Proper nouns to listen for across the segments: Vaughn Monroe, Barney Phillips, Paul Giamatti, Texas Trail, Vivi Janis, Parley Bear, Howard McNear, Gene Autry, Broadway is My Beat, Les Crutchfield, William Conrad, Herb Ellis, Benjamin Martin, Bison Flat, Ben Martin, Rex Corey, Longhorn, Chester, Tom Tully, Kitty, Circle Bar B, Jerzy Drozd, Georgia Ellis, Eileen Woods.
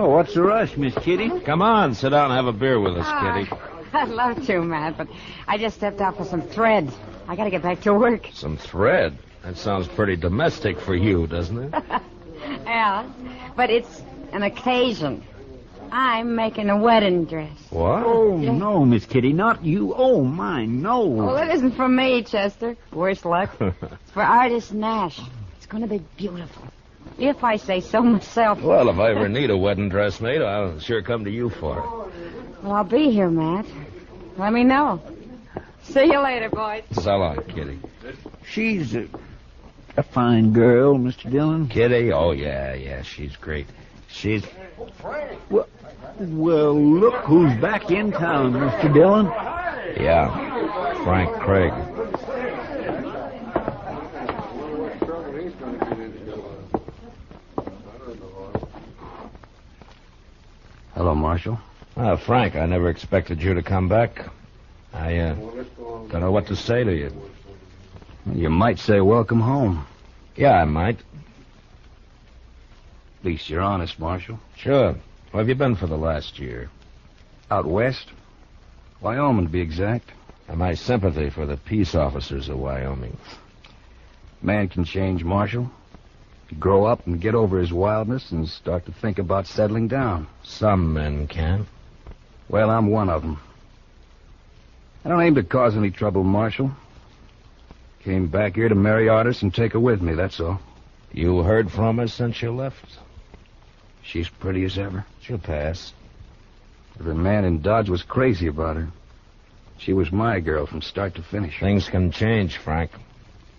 What's the rush, Miss Kitty? Come on, sit down and have a beer with us, Kitty. I'd love to, Matt, but I just stepped out for some thread. I gotta get back to work. Some thread? That sounds pretty domestic for you, doesn't it? Yeah, but it's an occasion. I'm making a wedding dress. What? Oh, no, Miss Kitty, not you. Oh, my, no. Well, it isn't for me, Chester. Worse luck. It's for Artis Nash. It's gonna be beautiful. If I say so myself. Well, if I ever need a wedding dress made, I'll sure come to you for it. Well, I'll be here, Matt. Let me know. See you later, boys. So long, Kitty. She's a fine girl, Mr. Dillon. Kitty? Oh, yeah, she's great. She's... Well, look who's back in town, Mr. Dillon. Yeah, Frank Craig. Hello, Marshal. Frank, I never expected you to come back. I don't know what to say to you. You might say welcome home. Yeah, I might. At least you're honest, Marshal. Sure. Where have you been for the last year? Out west. Wyoming, to be exact. And my sympathy for the peace officers of Wyoming. Man can change, Marshal. Grow up and get over his wildness and start to think about settling down. Some men can. Well, I'm one of them. I don't aim to cause any trouble, Marshal. Came back here to marry Artis and take her with me, that's all. You heard from her since you left? She's pretty as ever. She'll pass. Every man in Dodge was crazy about her. She was my girl from start to finish. Things can change, Frank.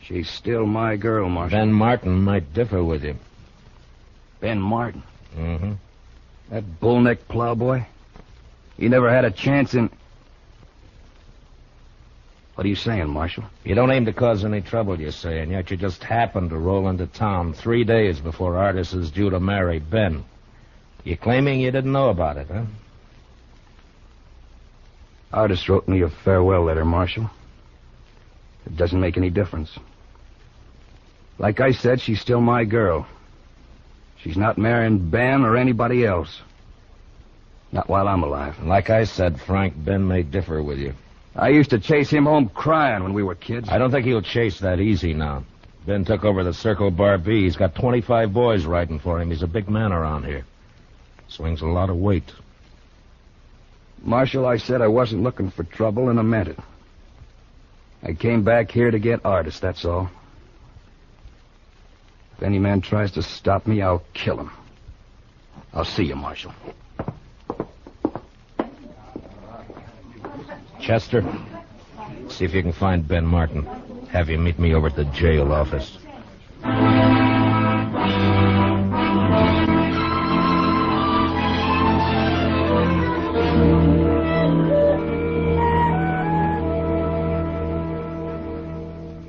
She's still my girl, Marshal. Ben Martin might differ with you. Ben Martin? Mm-hmm. That bullneck plowboy? He never had a chance in... What are you saying, Marshal? You don't aim to cause any trouble, you're saying, yet you just happened to roll into town 3 days before Artis is due to marry Ben. You're claiming you didn't know about it, huh? Artis wrote me a farewell letter, Marshal. It doesn't make any difference. Like I said, she's still my girl. She's not marrying Ben or anybody else. Not while I'm alive. And like I said, Frank, Ben may differ with you. I used to chase him home crying when we were kids. I don't think he'll chase that easy now. Ben took over the Circle Bar B. He's got 25 boys riding for him. He's a big man around here. Swings a lot of weight. Marshal, I said I wasn't looking for trouble, and I meant it. I came back here to get Artis, that's all. If any man tries to stop me, I'll kill him. I'll see you, Marshal. Chester, see if you can find Ben Martin. Have him meet me over at the jail office.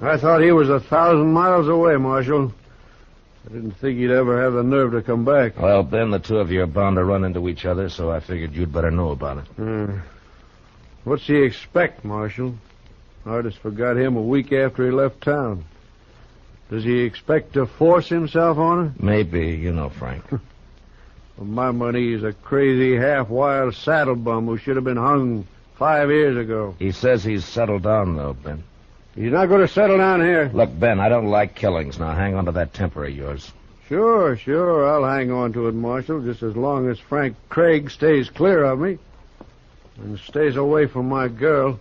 I thought he was 1,000 miles away, Marshal. I didn't think he'd ever have the nerve to come back. Well, Ben, the two of you are bound to run into each other, so I figured you'd better know about it. What's he expect, Marshal? Artis forgot him a week after he left town. Does he expect to force himself on her? Maybe, you know, Frank. For my money, he's a crazy, half-wild saddle bum who should have been hung 5 years ago. He says he's settled down, though, Ben. He's not going to settle down here. Look, Ben, I don't like killings. Now, hang on to that temper of yours. Sure. I'll hang on to it, Marshal, just as long as Frank Craig stays clear of me and stays away from my girl.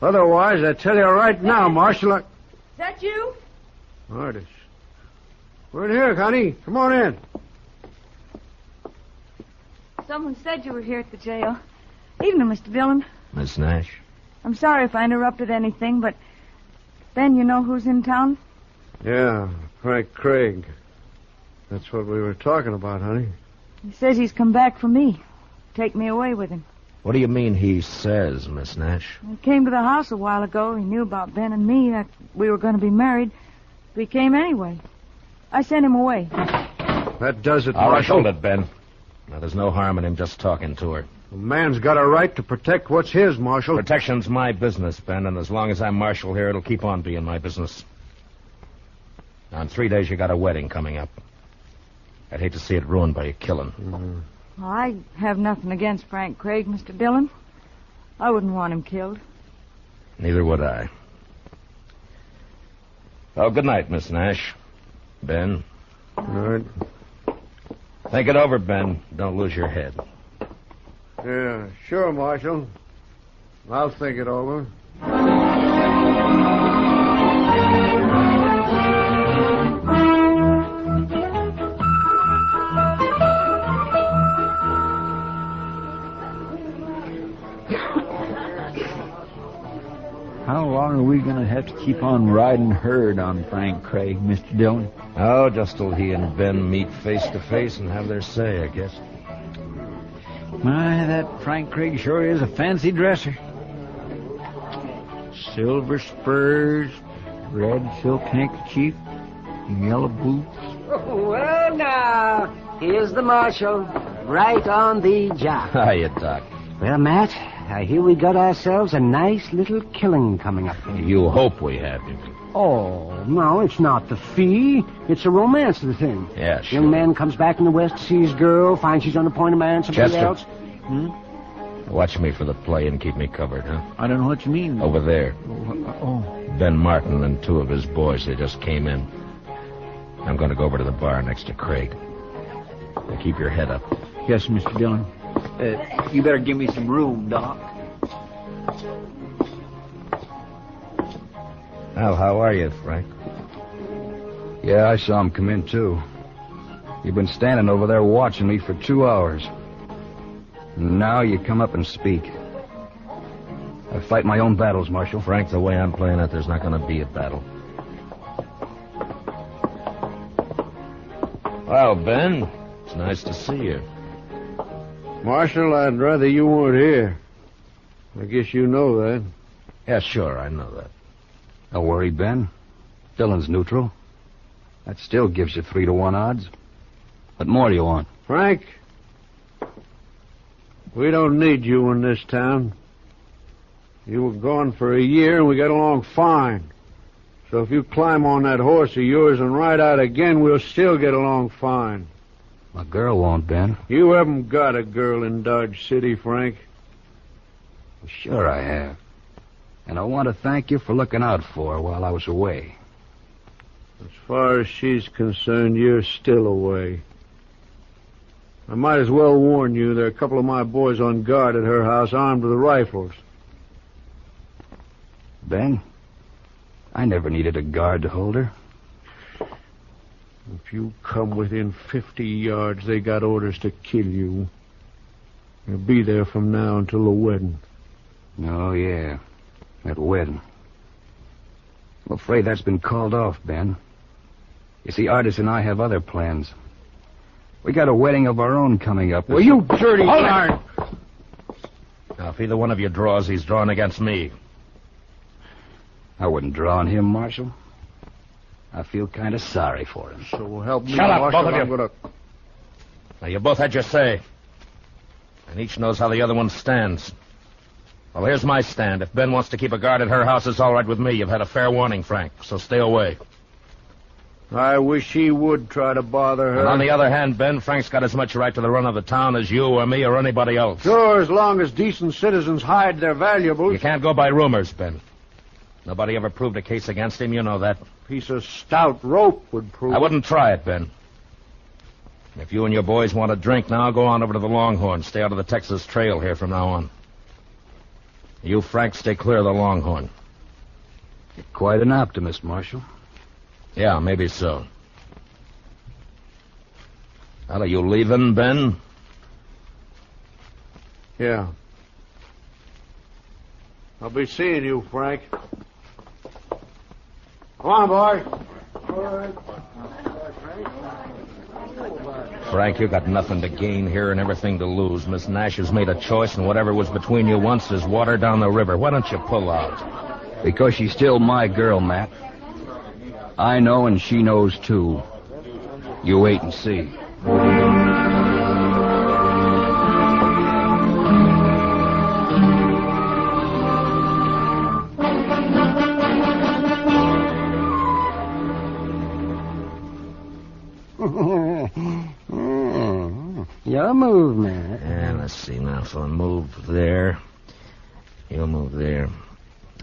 Otherwise, I tell you right now, Marshal, Is that you? Artis. We're in here, honey. Come on in. Someone said you were here at the jail. Evening, Mr. Dillon. Miss Nash. I'm sorry if I interrupted anything, but... Ben, you know who's in town? Yeah, Frank Craig. That's what we were talking about, honey. He says he's come back for me. Take me away with him. What do you mean he says, Miss Nash? He came to the house a while ago. He knew about Ben and me, that we were going to be married. But he came anyway. I sent him away. That does it, Marshal. All right, hold it, Ben. Now, there's no harm in him just talking to her. A man's got a right to protect what's his, Marshal. Protection's my business, Ben, and as long as I'm Marshal here, it'll keep on being my business. Now, in 3 days, you got a wedding coming up. I'd hate to see it ruined by a killing. Mm-hmm. Well, I have nothing against Frank Craig, Mr. Dillon. I wouldn't want him killed. Neither would I. Well, good night, Miss Nash. Ben. All right. Think it over, Ben. Don't lose your head. Yeah, sure, Marshal. I'll think it over. How long are we going to have to keep on riding herd on Frank Craig, Mr. Dillon? Oh, just till he and Ben meet face to face and have their say, I guess. My, that Frank Craig sure is a fancy dresser. Silver spurs, red silk handkerchief, and yellow boots. Well, now, here's the Marshal, right on the job. Hiya, Doc. Well, Matt, I hear we got ourselves a nice little killing coming up. You hope we have, you mean? Oh, no, it's not the fee. It's a romance of the thing. Yeah, sure. Young man comes back in the West, sees girl, finds she's on the point of marrying somebody else. Watch me for the play and keep me covered, huh? I don't know what you mean. Over there. Oh. Ben Martin and two of his boys, they just came in. I'm going to go over to the bar next to Craig. Now keep your head up. Yes, Mr. Dillon. You better give me some room, Doc. Well, how are you, Frank? Yeah, I saw him come in, too. You've been standing over there watching me for 2 hours. Now you come up and speak. I fight my own battles, Marshal. Frank, the way I'm playing it, there's not going to be a battle. Well, Ben, it's nice to see you. Marshal, I'd rather you weren't here. I guess you know that. Yeah, sure, I know that. Don't worry, Ben. Dillon's neutral. That still gives you 3-1 odds. What more do you want? Frank, we don't need you in this town. You were gone for a year and we got along fine. So if you climb on that horse of yours and ride out again, we'll still get along fine. My girl won't, Ben. You haven't got a girl in Dodge City, Frank. Sure I have. And I want to thank you for looking out for her while I was away. As far as she's concerned, you're still away. I might as well warn you, there are a couple of my boys on guard at her house armed with rifles. Ben, I never needed a guard to hold her. If you come within 50 yards, they got orders to kill you. You'll be there from now until the wedding. Oh, yeah. That wedding. I'm afraid that's been called off, Ben. You see, Artis and I have other plans. We got a wedding of our own coming up. Well, you dirty... Hold on! Now, if either one of you draws, he's drawn against me. I wouldn't draw on him, Marshal. I feel kind of sorry for him. So help me, Marshal. Shut up, both of you. Now, you both had your say. And each knows how the other one stands. Well, here's my stand. If Ben wants to keep a guard at her house, it's all right with me. You've had a fair warning, Frank, so stay away. I wish he would try to bother her. And on the other hand, Ben, Frank's got as much right to the run of the town as you or me or anybody else. Sure, as long as decent citizens hide their valuables. You can't go by rumors, Ben. Nobody ever proved a case against him, you know that. A piece of stout rope would prove it. I wouldn't try it, Ben. If you and your boys want a drink now, go on over to the Longhorn. Stay out of the Texas Trail here from now on. You, Frank, stay clear of the Longhorn. You're quite an optimist, Marshal. Yeah, maybe so. Well, are you leaving, Ben? Yeah. I'll be seeing you, Frank. Come on, boy. All right. Frank, you got nothing to gain here and everything to lose. Miss Nash has made a choice, and whatever was between you once is water down the river. Why don't you pull out? Because she's still my girl, Matt. I know, and she knows, too. You wait and see. Your move, Matt. Yeah, let's see now. So I move there. You'll move there.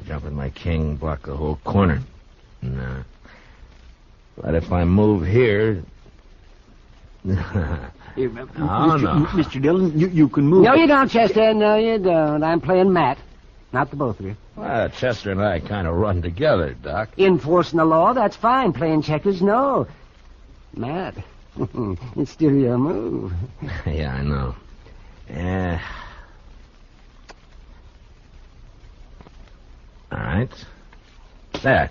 Jump with my king, block the whole corner. Nah. But if I move here... Mr. Dillon, you can move... No, you don't, Chester. No, you don't. I'm playing Matt. Not the both of you. Well, Chester and I kind of run together, Doc. Enforcing the law, that's fine. Playing checkers, no. Matt, it's still your move. Yeah, I know. All right. There.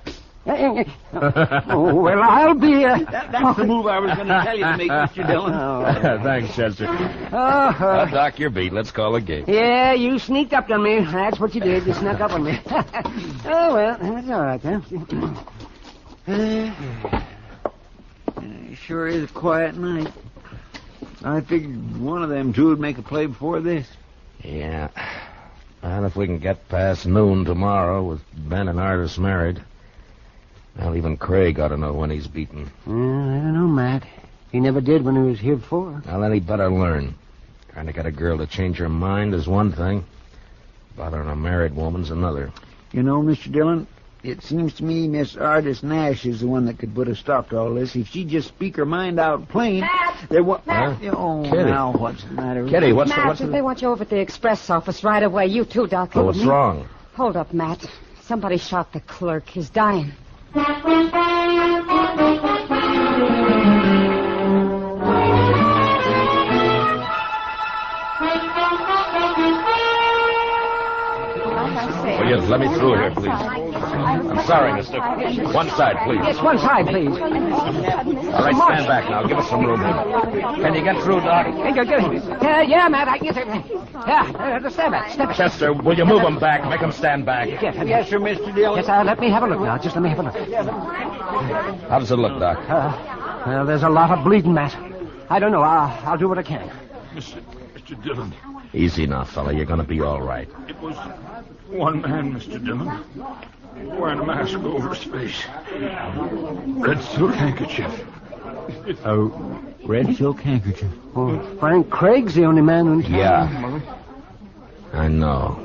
Oh, well, I'll be... That's the move I was going to tell you to make, Mr. Dillon. Oh. Thanks, Chester. Well, Doc, you're beat. Let's call a game. Yeah, you sneaked up on me. That's what you did. You snuck up on me. Oh, well, that's all right, then. Sure is a quiet night. I figured one of them two would make a play before this. Yeah. And if we can get past noon tomorrow with Ben and Artis married... Well, even Craig ought to know when he's beaten. I don't know, Matt. He never did when he was here before. Well, then he better learn. Trying to get a girl to change her mind is one thing. Bothering a married woman's another. You know, Mr. Dillon, it seems to me Miss Artis Nash is the one that could put a stop to all this. If she'd just speak her mind out plain... Matt! Matt! Oh, Kitty. Now, what's the matter? Kitty, what's Matt, the... Matt, they want you over at the express office right away. You too, Doc. Oh, what's wrong? Hold up, Matt. Somebody shot the clerk. He's dying. Williams, let me through here, please. I'm sorry, mister. One side, please. Yes, one side, please. All right, stand back now. Give us some room here. Can you get through, Doc? Yeah, Matt, I can get through. Yeah, stand back, step back. Chester, will you move him back? Make him stand back. Yes, sir, Mr. Dillon. Yes, let me have a look now. Just let me have a look. How does it look, Doc? Well, there's a lot of bleeding, Matt. I don't know. I'll do what I can. Mr. Dillon. Easy now, fella. You're going to be all right. It was one man, Mr. Dillon. Wearing a mask over his face. Red silk handkerchief. A red silk handkerchief? Oh, Frank Craig's the only man in town. Yeah. I know.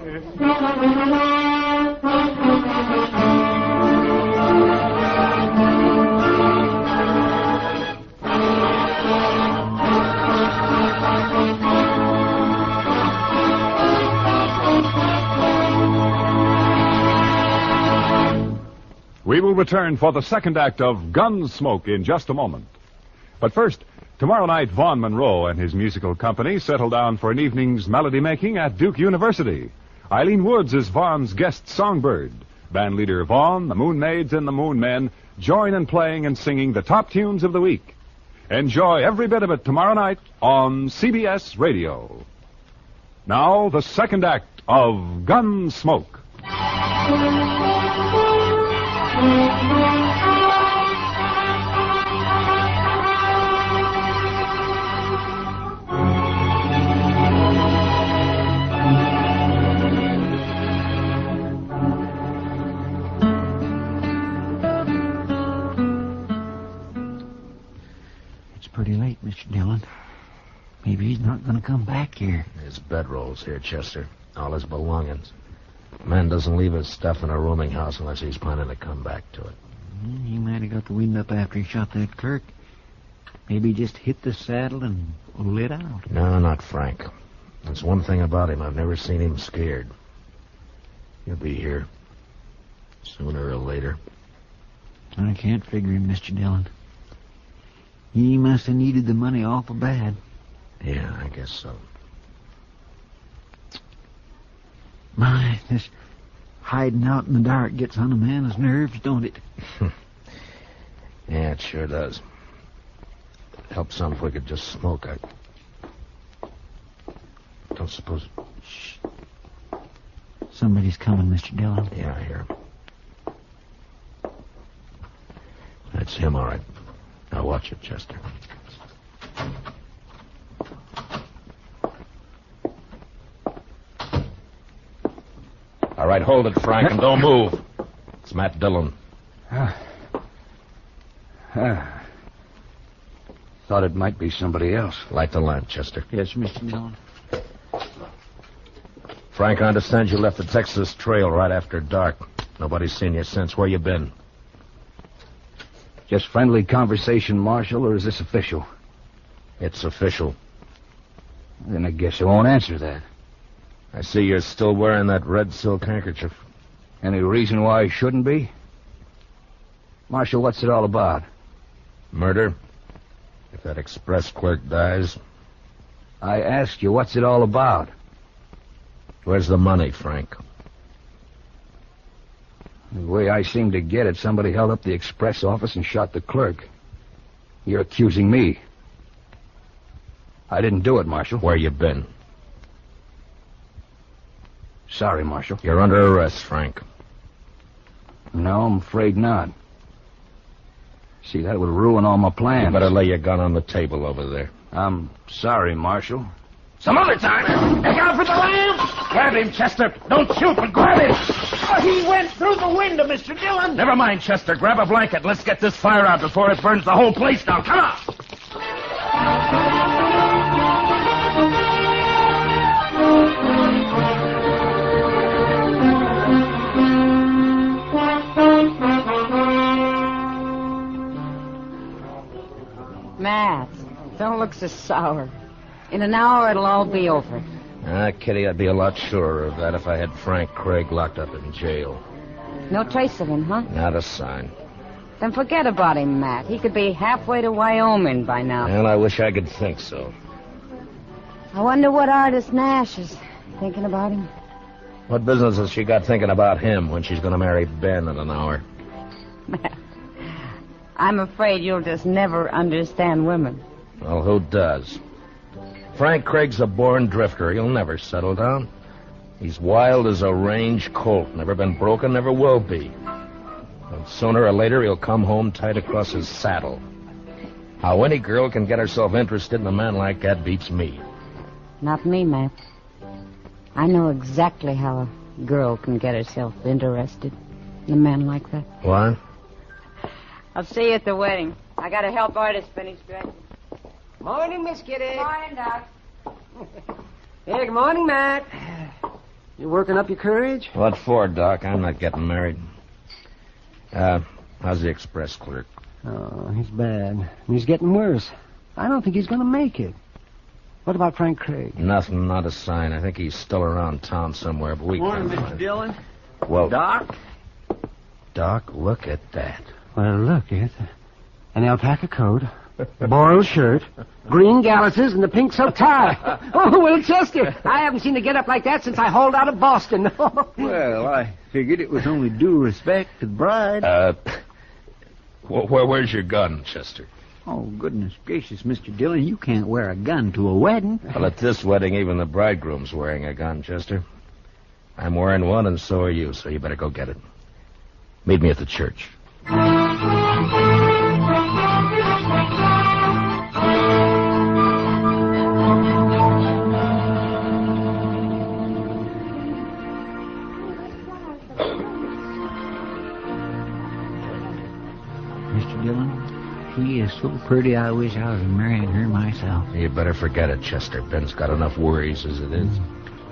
We will return for the second act of Gunsmoke in just a moment. But first, tomorrow night, Vaughn Monroe and his musical company settle down for an evening's melody-making at Duke University. Eileen Woods is Vaughn's guest songbird. Band leader Vaughn, the Moon Maids, and the Moon Men join in playing and singing the top tunes of the week. Enjoy every bit of it tomorrow night on CBS Radio. Now, the second act of Gunsmoke. be late, Mr. Dillon. Maybe he's not going to come back here. His bedroll's here, Chester. All his belongings. A man doesn't leave his stuff in a rooming house unless he's planning to come back to it. He might have got the wind up after he shot that clerk. Maybe he just hit the saddle and lit out. No, not Frank. That's one thing about him. I've never seen him scared. He'll be here. Sooner or later. I can't figure him, Mr. Dillon. He must have needed the money awful bad. Yeah, I guess so. My, this hiding out in the dark gets on a man's nerves, don't it? Yeah, it sure does. It'd help some if we could just smoke. I don't suppose... Shh. Somebody's coming, Mr. Dillon. Yeah, I hear him. That's him, all right. Now watch it, Chester. All right, hold it, Frank, and don't move. It's Matt Dillon. Thought it might be somebody else. Light the lamp, Chester. Yes, Mr. Dillon. Frank, I understand you left the Texas Trail right after dark. Nobody's seen you since. Where you been? Just friendly conversation, Marshal, or is this official? It's official. Then I guess I won't answer that. I see you're still wearing that red silk handkerchief. Any reason why I shouldn't be? Marshal, what's it all about? Murder. If that express clerk dies... I asked you, what's it all about? Where's the money, Frank? The way I seem to get it, somebody held up the express office and shot the clerk. You're accusing me. I didn't do it, Marshal. Where you been? Sorry, Marshal. You're under arrest, Frank. No, I'm afraid not. See, that would ruin all my plans. You better lay your gun on the table over there. I'm sorry, Marshal. Some other time. Look out for the lamp! Grab him, Chester. Don't shoot, but grab him. Oh, he went through the window, Mr. Dillon. Never mind, Chester. Grab a blanket. Let's get this fire out before it burns the whole place down. Come on! Matt, don't look so sour. In an hour, it'll all be over. Ah, Kitty, I'd be a lot surer of that if I had Frank Craig locked up in jail. No trace of him, huh? Not a sign. Then forget about him, Matt. He could be halfway to Wyoming by now. Well, I wish I could think so. I wonder what Artis Nash is thinking about him. What business has she got thinking about him when she's going to marry Ben in an hour? Matt. I'm afraid you'll just never understand women. Well, who does? Frank Craig's a born drifter. He'll never settle down. He's wild as a range colt. Never been broken, never will be. And sooner or later, he'll come home tied across his saddle. How any girl can get herself interested in a man like that beats me. Not me, Matt. I know exactly how a girl can get herself interested in a man like that. What? I'll see you at the wedding. I gotta help Artis finish dressing. Morning, Miss Kitty. Morning, Doc. Hey, good morning, Matt. You working up your courage? What for, Doc? I'm not getting married. How's the express clerk? Oh, he's bad. And he's getting worse. I don't think he's gonna make it. What about Frank Craig? Nothing, not a sign. I think he's still around town somewhere, but we can't. Morning, Mr. Dillon. Well, Doc? Doc, look at that. Well, look, it's an alpaca coat, a borrowed shirt, green galluses, and a pink silk tie. Oh, Will Chester, I haven't seen a get-up like that since I hauled out of Boston. Well, I figured it was only due respect to the bride. Where's your gun, Chester? Oh, goodness gracious, Mr. Dillon, you can't wear a gun to a wedding. Well, at this wedding, even the bridegroom's wearing a gun, Chester. I'm wearing one, and so are you, so you better go get it. Meet me at the church. Mr. Dillon, he is so pretty I wish I was marrying her myself. You better forget it, Chester. Ben's got enough worries as it is.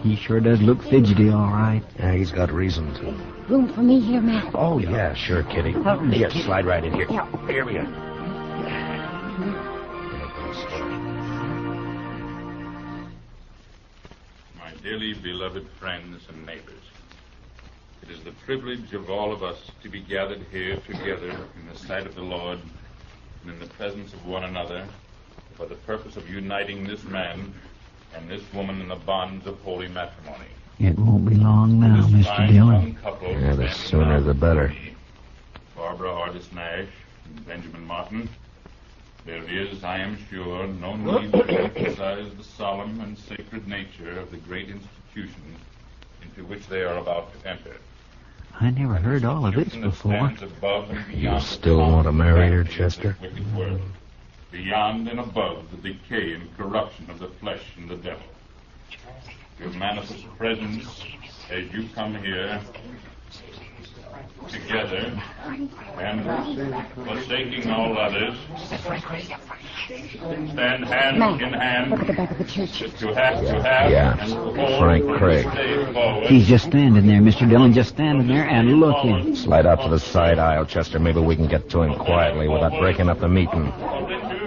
He sure does look fidgety, all right. Yeah, he's got reason to. Room for me here, Matt? Oh, yeah, sure, Kitty. Oh, yeah, Kitty. Slide right in here. Yeah. Here we are. My dearly beloved friends and neighbors, it is the privilege of all of us to be gathered here together in the sight of the Lord and in the presence of one another for the purpose of uniting this man and this woman in the bonds of holy matrimony. It won't be long now, Mr. Dillon. Yeah, the sooner the better. Barbara Artis Nash and Benjamin Martin. There is, I am sure, no need to emphasize the solemn and sacred nature of the great institution into which they are about to enter. I never heard all of this before. You still want to marry her, Chester? Beyond and above the decay and corruption of the flesh and the devil. Your manifest presence as you come here together and forsaking all others stand hand in hand to have and Frank Craig. He's just standing there, Mr. Dillon, just standing there and looking. Slide out to the side aisle, Chester. Maybe we can get to him quietly without breaking up the meeting.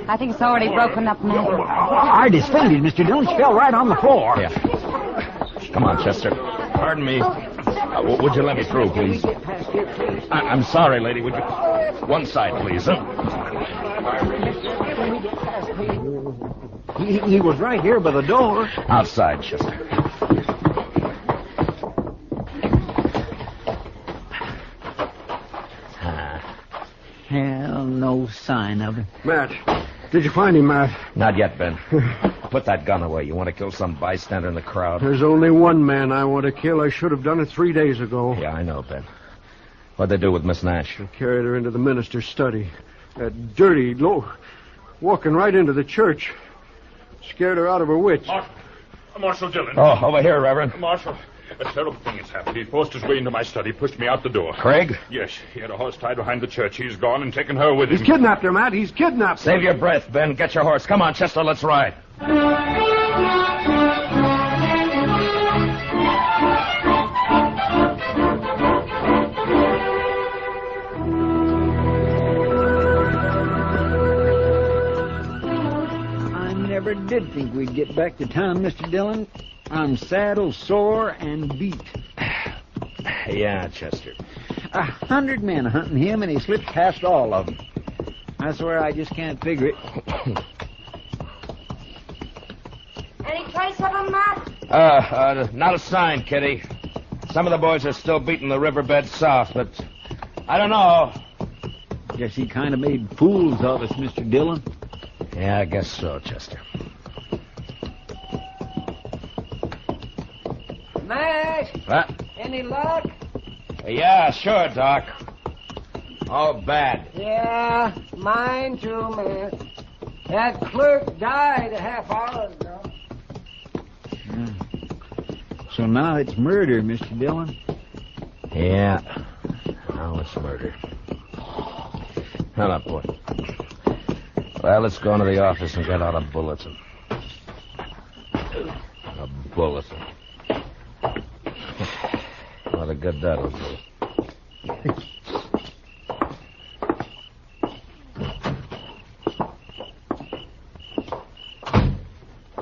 I think it's already broken up now. I defended Mr. Dillon. She fell right on the floor. Yeah. Come on, Chester. Pardon me. Would you let me through, please? I'm sorry, lady. Would you... One side, please. He was right here by the door. Outside, Chester. Hell, no sign of it. Matt, did you find him, Matt? Not yet, Ben. Put that gun away. You want to kill some bystander in the crowd? There's only one man I want to kill. I should have done it 3 days ago. Yeah, I know, Ben. What'd they do with Miss Nash? They carried her into the minister's study. That dirty low, walking right into the church. Scared her out of her wits. Marshal Dillon. Oh, over here, Reverend. Marshal. A terrible thing has happened. He forced his way into my study, pushed me out the door. Craig? Yes, he had a horse tied behind the church. He's gone and taken her with him. He's kidnapped her, Matt. He's kidnapped her. Save your breath, Ben. Get your horse. Come on, Chester, let's ride. I never did think we'd get back to town, Mr. Dillon. I'm saddle sore and beat. Yeah, Chester. 100 men hunting him, and he slipped past all of them. I swear I just can't figure it. Any trace of him, Matt? Not a sign, Kitty. Some of the boys are still beating the riverbed south, but I don't know. Guess he kind of made fools of us, Mr. Dillon. Yeah, I guess so, Chester. Matt, any luck? Yeah, sure, Doc. Oh, bad. Yeah, mine too, Matt. That clerk died a half hour ago. Yeah. So now it's murder, Mr. Dillon. Yeah, now it's murder. Now, that boy. Well, let's go into the office and get out a bulletin. A bulletin. What a good that'll do.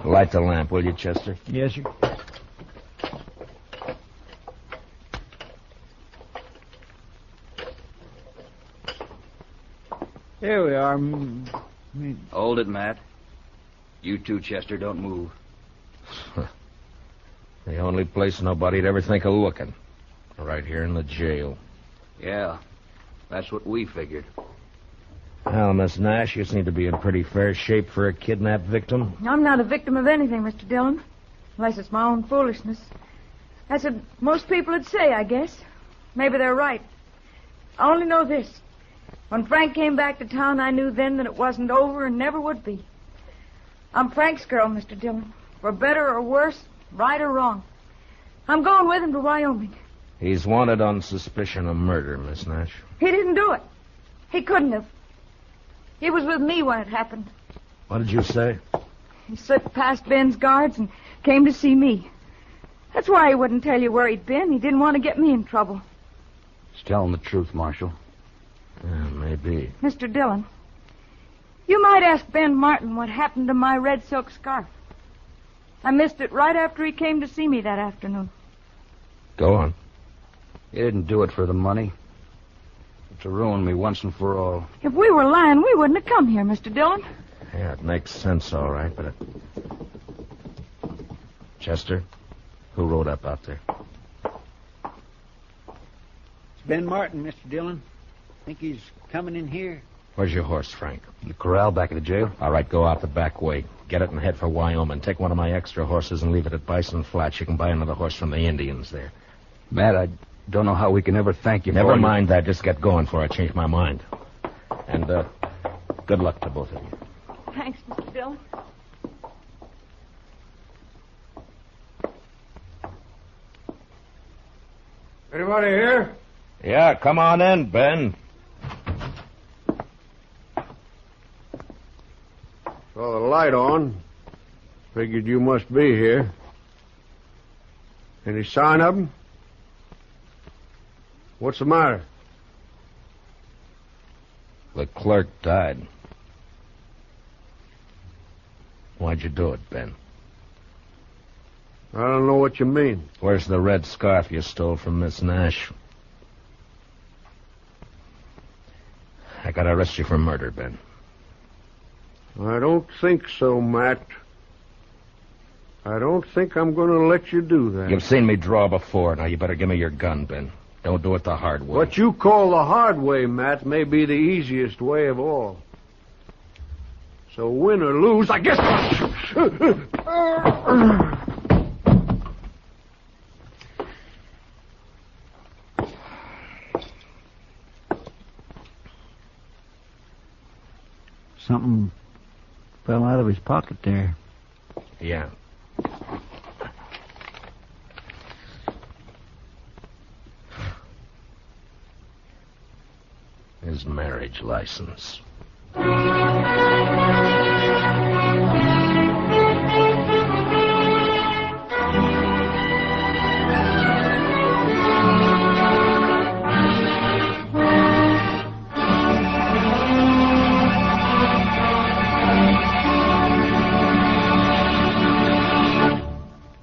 Light the lamp, will you, Chester? Yes, sir. Here we are. Hold it, Matt. You too, Chester. Don't move. The only place nobody'd ever think of looking. Right here in the jail. Yeah, that's what we figured. Well, Miss Nash, you seem to be in pretty fair shape for a kidnapped victim. I'm not a victim of anything, Mr. Dillon. Unless it's my own foolishness. That's what most people would say, I guess. Maybe they're right. I only know this. When Frank came back to town, I knew then that it wasn't over and never would be. I'm Frank's girl, Mr. Dillon. For better or worse, right or wrong. I'm going with him to Wyoming. He's wanted on suspicion of murder, Miss Nash. He didn't do it. He couldn't have. He was with me when it happened. What did you say? He slipped past Ben's guards and came to see me. That's why he wouldn't tell you where he'd been. He didn't want to get me in trouble. He's telling the truth, Marshal. Yeah, maybe. Mr. Dillon, you might ask Ben Martin what happened to my red silk scarf. I missed it right after he came to see me that afternoon. Go on. You didn't do it for the money. To ruin me once and for all. If we were lying, we wouldn't have come here, Mr. Dillon. Yeah, it makes sense, all right, but... Chester, who rode up out there? It's Ben Martin, Mr. Dillon. I think he's coming in here. Where's your horse, Frank? In the corral back of the jail. All right, go out the back way. Get it and head for Wyoming. Take one of my extra horses and leave it at Bison Flat. You can buy another horse from the Indians there. Matt, I... don't know how we can ever thank you for it. Never mind that. Just get going before I change my mind. And, good luck to both of you. Thanks, Mr. Dillon. Anybody here? Yeah, come on in, Ben. Saw the light on. Figured you must be here. Any sign of them? What's the matter? The clerk died. Why'd you do it, Ben? I don't know what you mean. Where's the red scarf you stole from Miss Nash? I gotta arrest you for murder, Ben. I don't think so, Matt. I don't think I'm gonna let you do that. You've seen me draw before. Now you better give me your gun, Ben. Don't do it the hard way. What you call the hard way, Matt, may be the easiest way of all. So win or lose, I guess... Something fell out of his pocket there. Yeah. His marriage license.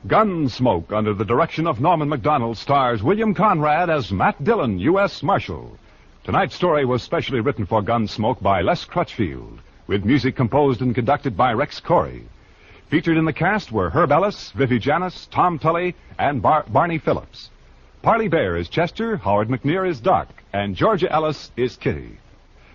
Gunsmoke, under the direction of Norman McDonald, stars William Conrad as Matt Dillon, U.S. Marshal. Tonight's story was specially written for Gunsmoke by Les Crutchfield, with music composed and conducted by Rex Corey. Featured in the cast were Herb Ellis, Vivi Janis, Tom Tully, and Barney Phillips. Parley Bear is Chester, Howard McNear is Doc, and Georgia Ellis is Kitty.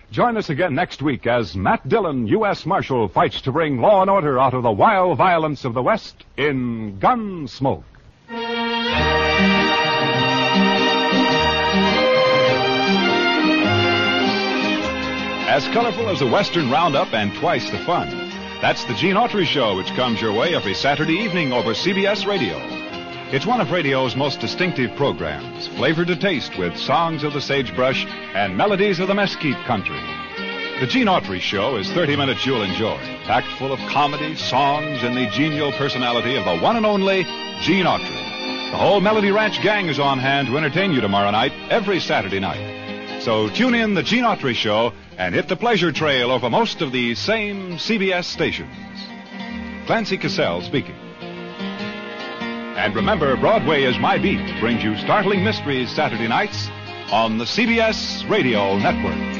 Join us again next week as Matt Dillon, U.S. Marshal, fights to bring law and order out of the wild violence of the West in Gunsmoke. As colorful as a Western roundup and twice the fun. That's the Gene Autry Show, which comes your way every Saturday evening over CBS Radio. It's one of radio's most distinctive programs, flavored to taste with songs of the sagebrush and melodies of the mesquite country. The Gene Autry Show is 30 minutes you'll enjoy, packed full of comedy, songs, and the genial personality of the one and only Gene Autry. The whole Melody Ranch gang is on hand to entertain you tomorrow night, every Saturday night. So tune in the Gene Autry Show and hit the pleasure trail over most of these same CBS stations. Clancy Cassell speaking. And remember, Broadway is My Beat brings you startling mysteries Saturday nights on the CBS Radio Network.